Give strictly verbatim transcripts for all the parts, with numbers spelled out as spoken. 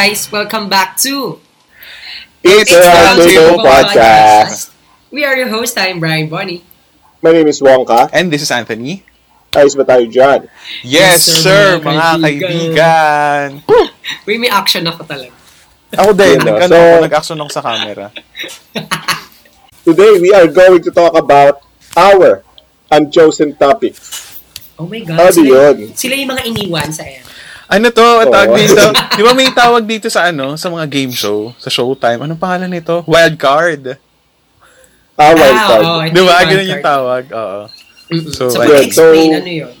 guys! Welcome back to It's Roundtable Podcast. We are your host. I'm Brian Bonnie. My name is Wongka. And this is Anthony. Ayos ba tayo dyan? Yes, yes sir, sir, mga kaibigan! Uy, may action ako talaga. Ako din. Ang ganda ako nag-action ako sa camera. Today, we are going to talk about our unchosen topic. Oh my God. Ano yun? Sila yung mga iniwan sa air. Ano to? Ang tawag dito? Di ba may tawag dito sa ano? Sa mga game show? Sa Showtime? Anong pangalan nito? Wild card. Ah, wild card. Ah, oh, di ba? Ganun yung tawag. Oo. Mm-hmm. So, so yeah, explain so, ano yun?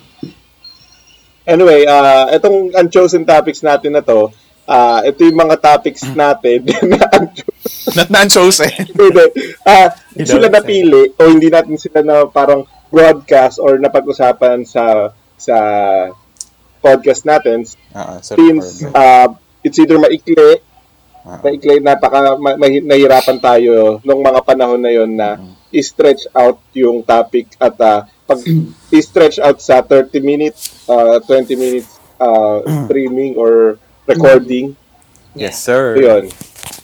Anyway, uh, itong unchosen topics natin na to, uh, ito yung mga topics natin na unchosen. Not na-unchosen. uh, sila napili o hindi natin sila na parang broadcast or napag-usapan sa sa podcast natin, uh, since uh, it's either maikli, uh, maikli, napaka ma- ma- nahirapan tayo nung mga panahon na yon na uh, i-stretch out yung topic at uh, pag i-stretch out sa thirty minutes, uh, twenty minutes uh, streaming or recording. Yeah. Yes, sir. So, yun.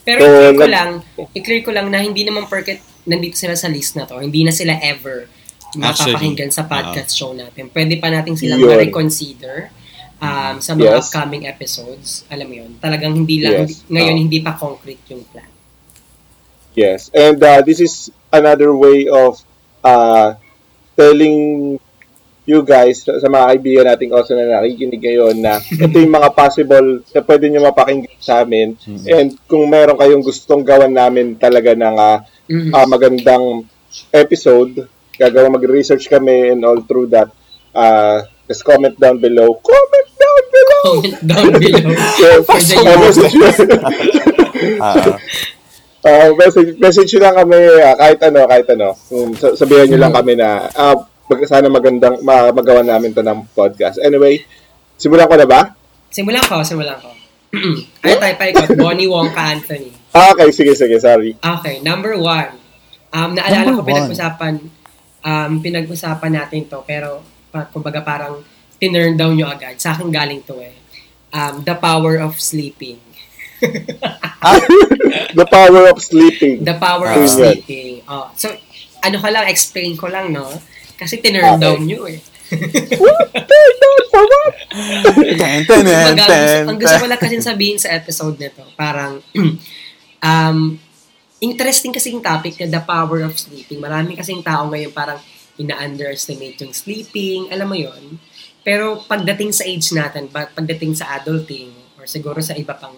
Pero so, i-clear ko lang, i-clear ko lang na hindi naman porket nandito sila sa list na to, hindi na sila ever mapapakinggan sa podcast uh, show natin. Pwede pa natin silang yun. ma-reconsider. Um, sa mga yes. upcoming episodes, alam mo yun, talagang hindi lang, yes. ngayon oh. hindi pa concrete yung plan. Yes, and uh, this is another way of uh, telling you guys, sa mga kaibigan nating also na nakikinig ngayon, na ito yung mga possible na pwede nyo mapakinggan sa amin, mm-hmm. and kung meron kayong gustong gawan namin talaga ng uh, mm-hmm. uh, magandang episode, gagawa mag-research kami and all through that, uh, just comment down below. Comment down below! Comment down below. Yeah, so, uh, message nyo. uh, uh, message, message nyo lang kami, uh, kahit ano, kahit ano. Um, sabihan nyo lang kami na, uh, sana magandang, mag- magawa namin to ng podcast. Anyway, simulan ko na ba? Simulan ko, simulan ko. Ano tayo pa ikot? Bonnie, Wongka, Anthony. Okay, sige, sige, sorry. Okay, number one. Um, naalala number ko, one. pinag-usapan, um, pinag-usapan natin to, pero kumbaga parang tinurn down nyo agad. Sa akin galing to eh. Um, the power of sleeping. The power of sleeping. The power uh, of sleeping. Oh, so, ano ko lang, explain ko lang, no? Kasi tinurn okay. down nyo eh. What? Turn down for what? Ang gusto ko lang kasi sabihin sa episode nito, parang, um, interesting kasing topic na the power of sleeping. Maraming kasing tao ngayon parang ina-underestimate yung sleeping, alam mo yon. Pero pagdating sa age natin, pagdating sa adulting, or siguro sa iba pang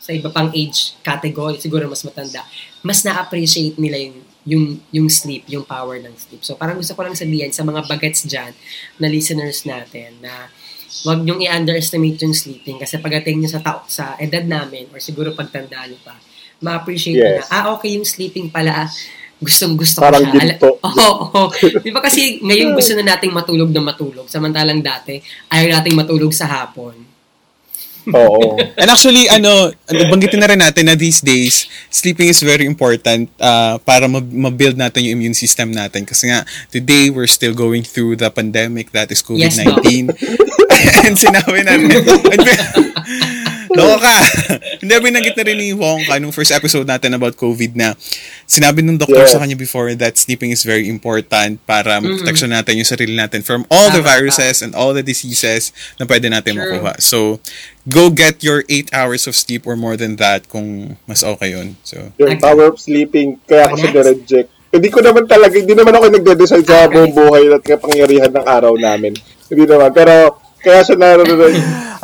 sa iba pang age category, siguro mas matanda, mas na-appreciate nila yung, yung, yung sleep, yung power ng sleep. So parang gusto ko lang sabihin sa mga bagets dyan na listeners natin na huwag niyong i-underestimate yung sleeping kasi pagdating niyo sa, ta- sa edad namin, or siguro pagtanda niyo pa, ma-appreciate yes. na, ah okay yung sleeping pala, gustong-gusto ko siya. Parang ginto. Oo, oo. Di ba kasi ngayon gusto na nating matulog na matulog, samantalang dati, ayaw nating matulog sa hapon. Oo. And actually, ano, banggitin na rin natin na these days, sleeping is very important uh, para ma-build natin yung immune system natin. Kasi nga, today, we're still going through the pandemic that is COVID nineteen. Yes, and sinabi namin, loko ka. Hindi, binanggit na rin ni Wongka nung first episode natin about COVID na sinabi ng doktor yeah. sa kanya before that sleeping is very important para mm-hmm. protection natin yung sarili natin from all the viruses and all the diseases na pwede natin sure. makuha. So, go get your eight hours of sleep or more than that kung mas okay yun. So, your power of sleeping, kaya ako siya reject. Hindi ko naman talaga, hindi naman ako nagde-decide sa buong buhay at kapangyarihan ng araw namin. Hindi naman, pero kaya siya naroon.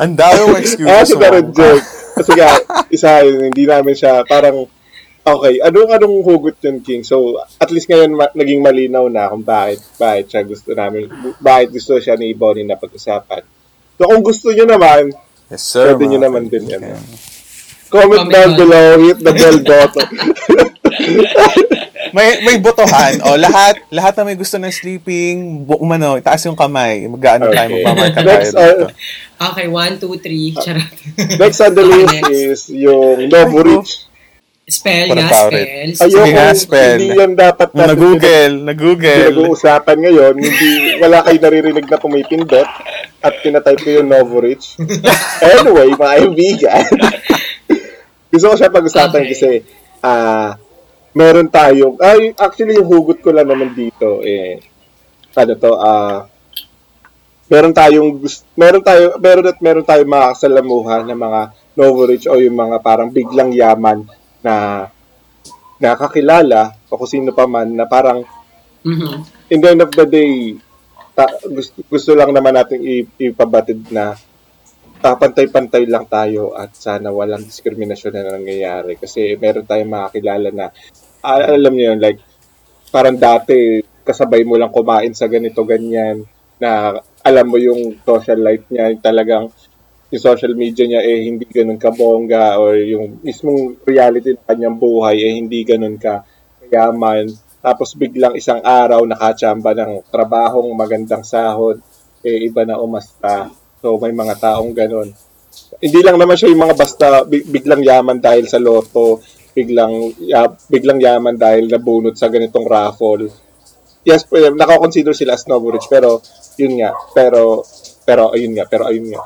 Ang dami mong excuses. Kaya siya naroon joke. Kasi nga, isa yun, hindi namin siya parang, okay, anong-anong hugot yun, King? So, at least ngayon ma- naging malinaw na kung bakit, bakit siya gusto namin, bakit gusto siya ni Bonnie na pag-usapan. So, kung gusto nyo naman, yes, sir, pwede nyo naman din yan. Okay. Comment down below, hit the bell button. May may botohan. O, lahat lahat na may gusto ng sleeping, bu- umano, itaas yung kamay. Mag-aano okay. tayo, magpamarka tayo dito. Uh, okay, one, two, three. Charot. Next on the list next. is yung Lovorich. Spell nga, spell. Ayoko, nga, spell. Hindi yan dapat natin. Nag-google, nag-google. Nag-uusapan ngayon, hindi, wala kayo naririnig na pumipindot. at pinatype ko yung Novorich. Anyway, mga kaibigan, gusto ko siya pag-usapan okay. Kasi uh, meron tayong, ay, actually yung hugot ko lang naman dito eh, ano to, ah, uh, meron tayong, meron tayong, meron at meron tayong makakasalamuhan ng mga Novorich o yung mga parang biglang yaman na nakakilala o kung sino pa man na parang mm-hmm. in the end of the day ta- gusto, gusto lang naman natin ipabatid na uh, pantay-pantay lang tayo at sana walang diskriminasyon na nangyayari kasi meron tayong makakilala na uh, alam niyo yun, like parang dati kasabay mo lang kumain sa ganito ganyan na alam mo yung social life niya yung talagang yung social media niya eh hindi ganun ka bongga or yung mismong reality ng kanyang buhay eh hindi ganun ka kayaman. Tapos biglang isang araw nakachamba ng trabahong magandang sahod eh iba na umasta. So may mga taong ganun. Hindi lang naman siya yung mga basta biglang yaman dahil sa loto, biglang ya, biglang yaman dahil nabunot sa ganitong raffle. Yes, nakakonsider sila as Novorich pero yun nga, pero pero ayun nga, pero ayun nga.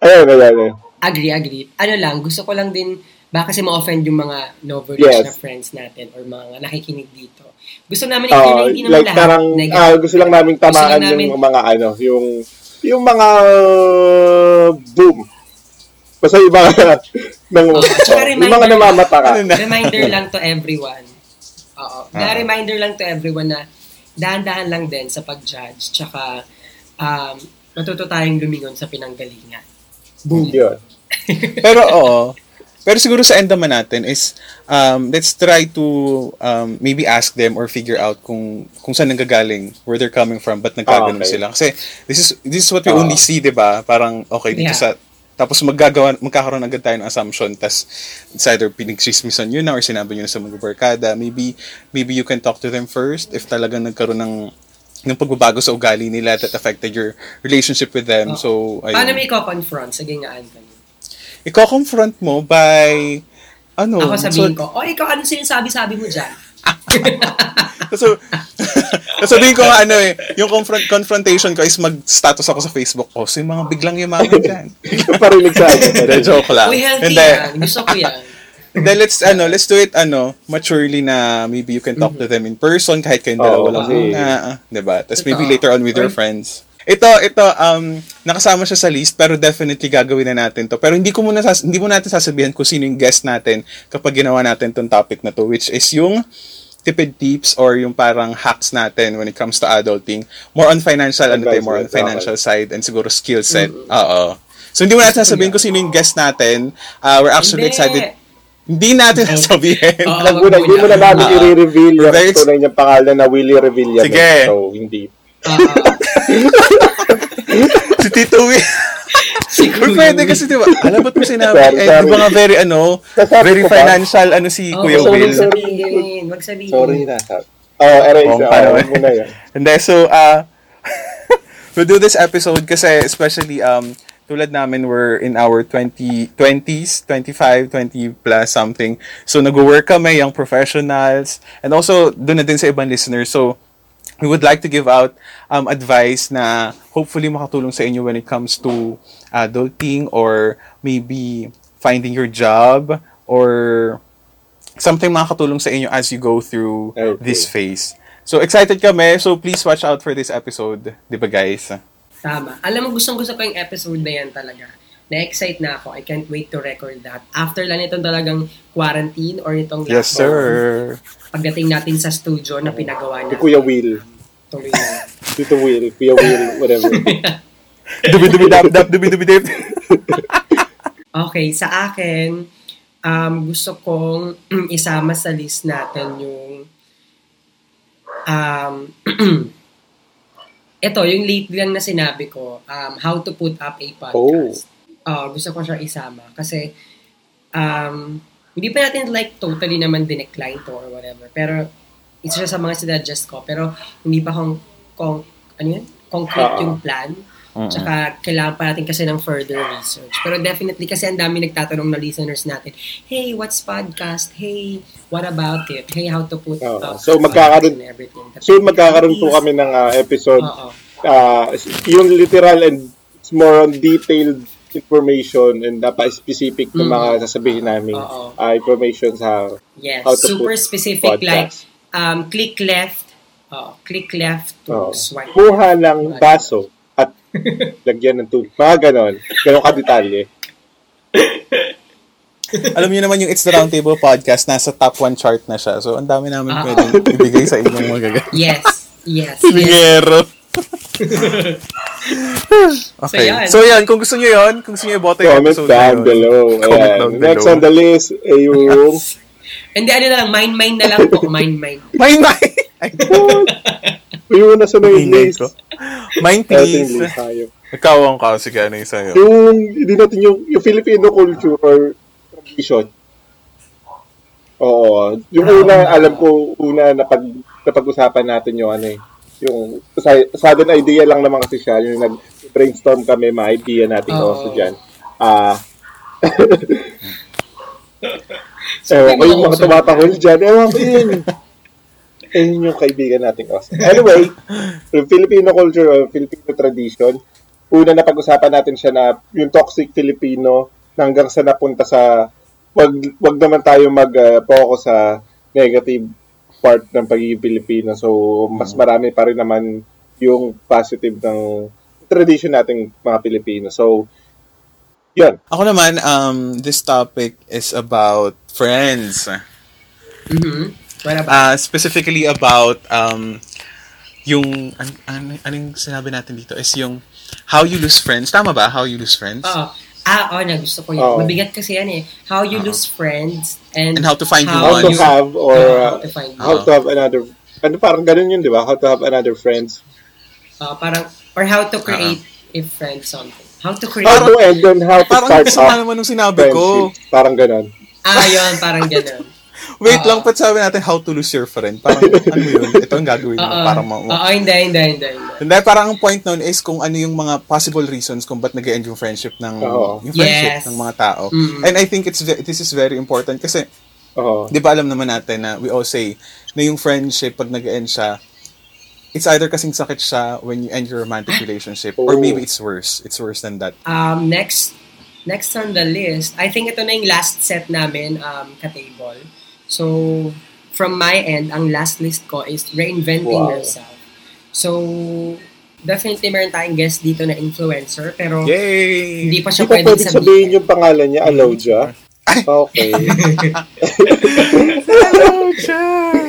Ayan, ayan, ayan. Agree, agree. Ano lang, gusto ko lang din, baka kasi ma-offend yung mga Novorich yes. na friends natin or mga nakikinig dito. Gusto namin, uh, hindi naman like, lahat. Tarang, uh, gusto lang namin tamaan lang namin, yung mga ano, yung, yung mga uh, boom. Basta yung mga, ng, oh, oh, yung mga namamata ka. Reminder lang to everyone. Oo. Ah. Reminder lang to everyone na dahan-dahan lang din sa pag-judge tsaka um, matuto tayong lumingon sa pinanggalingan. Boom. Pero oo, pero siguro sa end naman natin is um, let's try to um, maybe ask them or figure out kung kung saan nanggagaling, where they're coming from, but nagkagano okay. sila. Kasi this is this is what we uh, only see, di ba? Parang okay, dito yeah. sa tapos maggagawa, magkakaroon agad tayo ng assumption, tas it's either pinagsismisan yun na or sinabi nyo na sa mga barkada. Maybe, maybe you can talk to them first if talagang nagkaroon ng ng pagbabago sa ugali nila that affected your relationship with them. Oh. So, ayun. Paano mo i-confront? Sige nga, Anthony. I-confront mo by, ano? Ako sabihin so, ko, o, ikaw, ano sinasabi-sabi mo dyan? so, sabihin ko, ano eh, yung confront, confrontation ko is mag-status ako sa Facebook ko. So, yung mga biglang yumaman dyan. Parinig sa akin. Joke lang. We healthy yan. Gusto ko yan. Then let's ano, let's do it ano, maturely na maybe you can talk mm-hmm. to them in person kahit kayong dalawa oh, lang okay. na, uh, 'di ba? Tapos maybe later on with your friends. Ito, ito um nakasama siya sa list pero definitely gagawin na natin 'to. Pero hindi ko muna sas- hindi muna natin sasabihan kung sino yung guest natin kapag ginawa natin 'tong topic na 'to which is yung tipid tips or yung parang hacks natin when it comes to adulting. More on financial and ano tayo, more on financial side and siguro skill set. Mm-hmm. Oo. So hindi mo natin sasabihin kung sino yung guest natin. Uh, we're actually hindi. excited Hindi natin sasabihin. Oh, Alam mo na, hindi mo na namin uh, i-reveal yung tunay niyang pangalan na Willie Revilla. Sige. So, hindi. Uh, si Tito Will. Siguro. Pwede kasi, di ba? Alam ba't mo sinabi? Sorry, eh, di ba nga very, ano, sorry, very financial, ano si oh, Kuya Will. Sorry, sabihin. Huwag sabihin. Sorry na. Oh, erase. Oh, muna yan. And then, so, uh, we'll do this episode kasi especially, um, tulad namin, we're in our twenty, twenties, twenty-five, twenty plus something. So, nag-work kami, yung professionals. And also, doon na din sa ibang listeners. So, we would like to give out um, advice na hopefully makatulong sa inyo when it comes to adulting or maybe finding your job or something makakatulong sa inyo as you go through okay. this phase. So, excited kami. So, please watch out for this episode. Di ba, guys? Tama. Alam mo, gustong-gusto ko yung episode na yan talaga. Na-excite na ako. I can't wait to record that. After lang itong talagang quarantine or itong lockdown. Yes, sir. Pagdating natin sa studio na pinagawa natin. Kuya Will. Tuloy na. Tito Will. Kuya Will. Whatever. Dubi-dubi-dap-dap. Dubi-dubi-dip. Okay. Sa akin, um, gusto kong isama sa list natin yung um, ito, yung late lang na sinabi ko, um, how to put up a podcast. Oh. Uh, gusto ko siya isama. Kasi, um, hindi pa natin like totally naman dinecline to or whatever. Pero, it's just sa mga sinadjust ko. Pero, hindi pa kong, kong ano yun? Concrete uh-huh. yung plan. Uh-huh. Tsaka, kailangan pa natin kasi ng further research. Pero definitely, kasi ang dami nagtatanong na listeners natin, hey, what's podcast? Hey, what about it? Hey, how to put uh-huh. up so, magkakaroon, everything. So, magkakaroon po kami ng uh, episode uh-huh. uh, yung literal and it's more on detailed information and napa-specific na mm. mga sasabihin namin uh, information sa yes. how to super specific podcast. Like um, click left oh, click left to oh. swipe kuha ng baso at lagyan ng tubig mga ganon ganon ka detalye. Alam niyo naman yung It's the Roundtable Podcast nasa top one chart na siya so ang dami namin uh-oh. Pwedeng ibigay sa inyong mga gaga yes yes Ligero yes. Okay. So, so yan, kung gusto nyo yun, kung gusto nyo i-boto yung comment episode down below. Comment down below. Next on the list, ay yung... Hindi, ano na lang, mind-mind na lang po. Mind-mind. Mind-mind? Ay, God. Yung nasa na yung list. Mind, please. Ikaw ang kasi kaya na isa yun. Yung, hindi natin yung, yung Filipino culture or tradition. Oo. Yung una, alam ko, una, napag, napag-usapan natin yung ano eh. Yung sudden idea lang naman kasi siya, yung nag-brainstorm kami, mga idea natin oh. also dyan. Uh, ewan ko yung mga tumatahol dyan. Ewan ko yun. Ayun yung kaibigan natin also. Anyway, yung Filipino culture or Filipino tradition, una na pag-usapan natin siya na yung toxic Filipino hanggang sa napunta sa, wag, wag naman tayo mag-focus uh, sa negative part ng pagiging Pilipino. So, mas marami pa rin naman yung positive ng tradition nating mga Pilipino. So, yun. Ako naman, um, this topic is about friends. Mm-hmm. What about? Uh, specifically about um, yung, an, an, anong sinabi natin dito is yung how you lose friends. Tama ba? How you lose friends? Oo. Ah, oh, na gusto ko yun. Oh. Mabigat kasi yan eh. How you uh-huh. lose friends and, and how to find how you. How to have or uh, how, to find how to have another. Ano parang ganun yun, di ba? How to have another friends. Uh, parang or how to create uh-huh. a friend something. How to create. How to end and how to parang start up. Parang naman nung sinabi friendship. Ko. Parang ganun. Ah, yun. Parang ganun. Wait uh-huh. lang, pat sabi natin how to lose your friend. Parang ano yun? Ito ang gagawin mo. Uh-huh. Parang ma- uh-huh. hindi, hindi, hindi, hindi. Hindi, parang ang point nun is kung ano yung mga possible reasons kung ba't nag-end yung friendship ng uh-huh. yung friendship yes. ng mga tao. Mm-hmm. And I think it's this is very important kasi uh-huh. di ba alam naman natin na we all say na yung friendship pag nag-end siya, it's either kasing sakit siya when you end your romantic relationship oh. or maybe it's worse. It's worse than that. Um, next next on the list, I think ito na yung last set namin um, ka-table. So, from my end, ang last list ko is reinventing wow. yourself. So, definitely meron tayong guest dito na influencer, pero yay! Hindi pa siya hindi pwedeng sabihin. sabihin yung pangalan niya, Alodia. Okay. Alodia!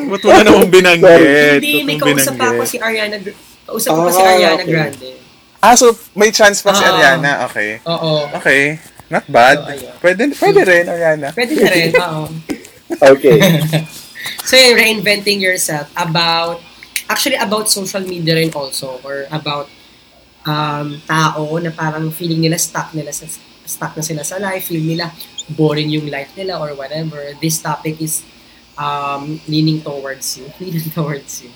Ba't wala namang binanggit? Hindi, may kausap pa ako si Ariana, kausap ko ah, si Ariana okay. Grande. Ah, so may chance pa uh, si Ariana, okay. Oo. Okay, not bad. So, pwede, pwede rin, Ariana. Pwede na rin, oo. Okay. So, yung reinventing yourself about actually about social media rin also or about um, tao na parang feeling nila stuck nila sa, stuck na sila sa life, feeling nila boring yung life nila or whatever. This topic is um, leaning towards you. Leaning towards you.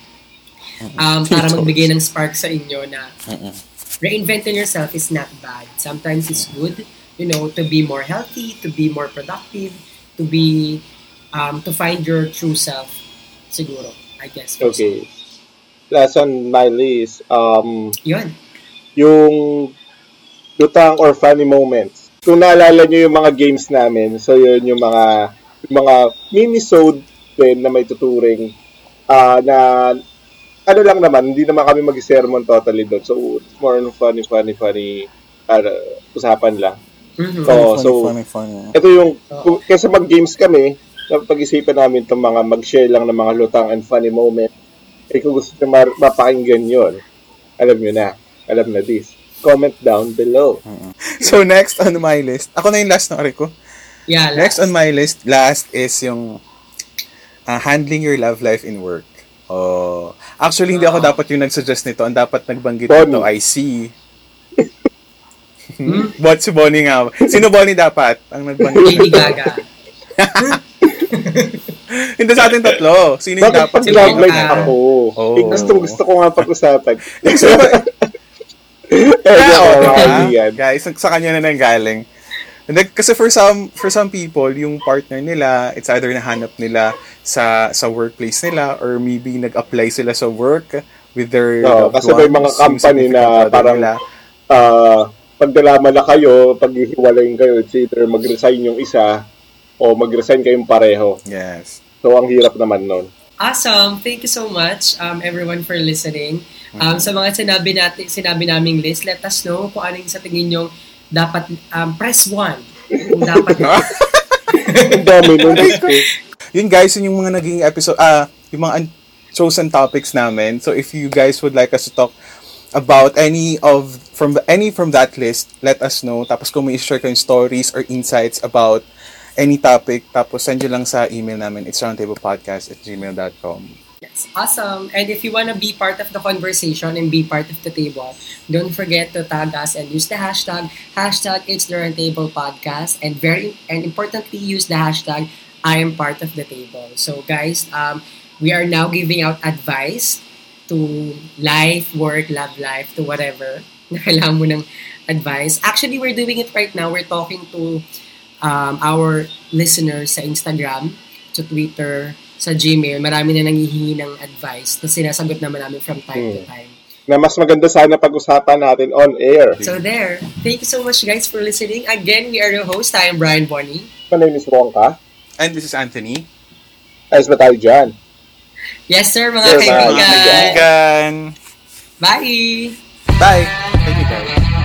Um, para magbigay ng spark sa inyo na reinventing yourself is not bad. Sometimes it's good, you know, to be more healthy, to be more productive, to be um, to find your true self siguro, I guess. Okay. Last on my list, um, yun. Yung lutang or funny moments. Kung naalala nyo yung mga games namin, so yun yung mga yung mga minisode din na may tuturing uh, na ano lang naman, hindi naman kami mag-sermon totally doon. So, it's more on funny, funny, funny uh, usapan lang. Mm-hmm. So, funny, so funny, funny, funny. Ito yung, oh. kaysa mag-games kami, napag-isipan namin itong mga mag-share lang ng mga lutang and funny moments. Eh, kung gusto nyo ma- mapakinggan yun, alam nyo na. Alam na this. Comment down below. So, next on my list. Ako na yung last na ari ko. Yeah, last. Next on my list, last is yung uh, handling your love life in work. Oh, actually, hindi uh-huh. ako dapat yung nag-suggest nito. Ang dapat nagbanggit nito I see. hmm? But si Bonnie nga. Sino Bonnie dapat? Ang nagbanggit nito. Lady Gaga. Hindi sa ating tatlo. Sino yung dapat? Bakit pag-love life ako? Oh. Eh, gusto, gusto ko nga pag-usapan. eh, yeah, guys, sa kanya na nanggaling. Kasi for some for some people, yung partner nila, it's either nahanap nila sa sa workplace nila or maybe nag-apply sila sa work with their oh, kasi may mga company na parang uh, pag nalaman na kayo, pag hiwalayin kayo, it's either mag-resign yung isa o mag-resign kayong pareho. Yes. So, ang hirap naman nun. Awesome. Thank you so much, um, everyone, for listening. Um, sa mga sinabi natin, sinabi naming list, let us know kung anong sa tingin nyo dapat, um, press one. Kung dapat. Dami nun. Yun, guys, yun yung mga naging episode, ah, yung mga un- chosen topics namin. So, if you guys would like us to talk about any of, from any from that list, let us know. Tapos kung may share kayong stories or insights about any topic, tapos send nyo lang sa email namin, it's roundtablepodcast at gmail dot com. Yes, awesome. And if you want to be part of the conversation and be part of the table, don't forget to tag us and use the hashtag, hashtag it's the roundtable podcast, and very, and importantly, use the hashtag, I am part of the table. So guys, um, we are now giving out advice to life, work, love life, to whatever na kailangan mo ng advice. Actually, we're doing it right now. We're talking to Um, our listeners sa Instagram, sa Twitter, sa Gmail. Marami na nanghihingi ng advice na sinasagot naman namin from time hmm. to time. Na mas maganda sana pag-usapan natin on air. So there. Thank you so much, guys, for listening. Again, we are your host. I am Brian Bonnie. My name is Wongka. And this is Anthony. Ayos ba tayo dyan? Yes, sir, mga sir, kaibigan. Mga kaibigan. Bye! Bye! Thank you, guys.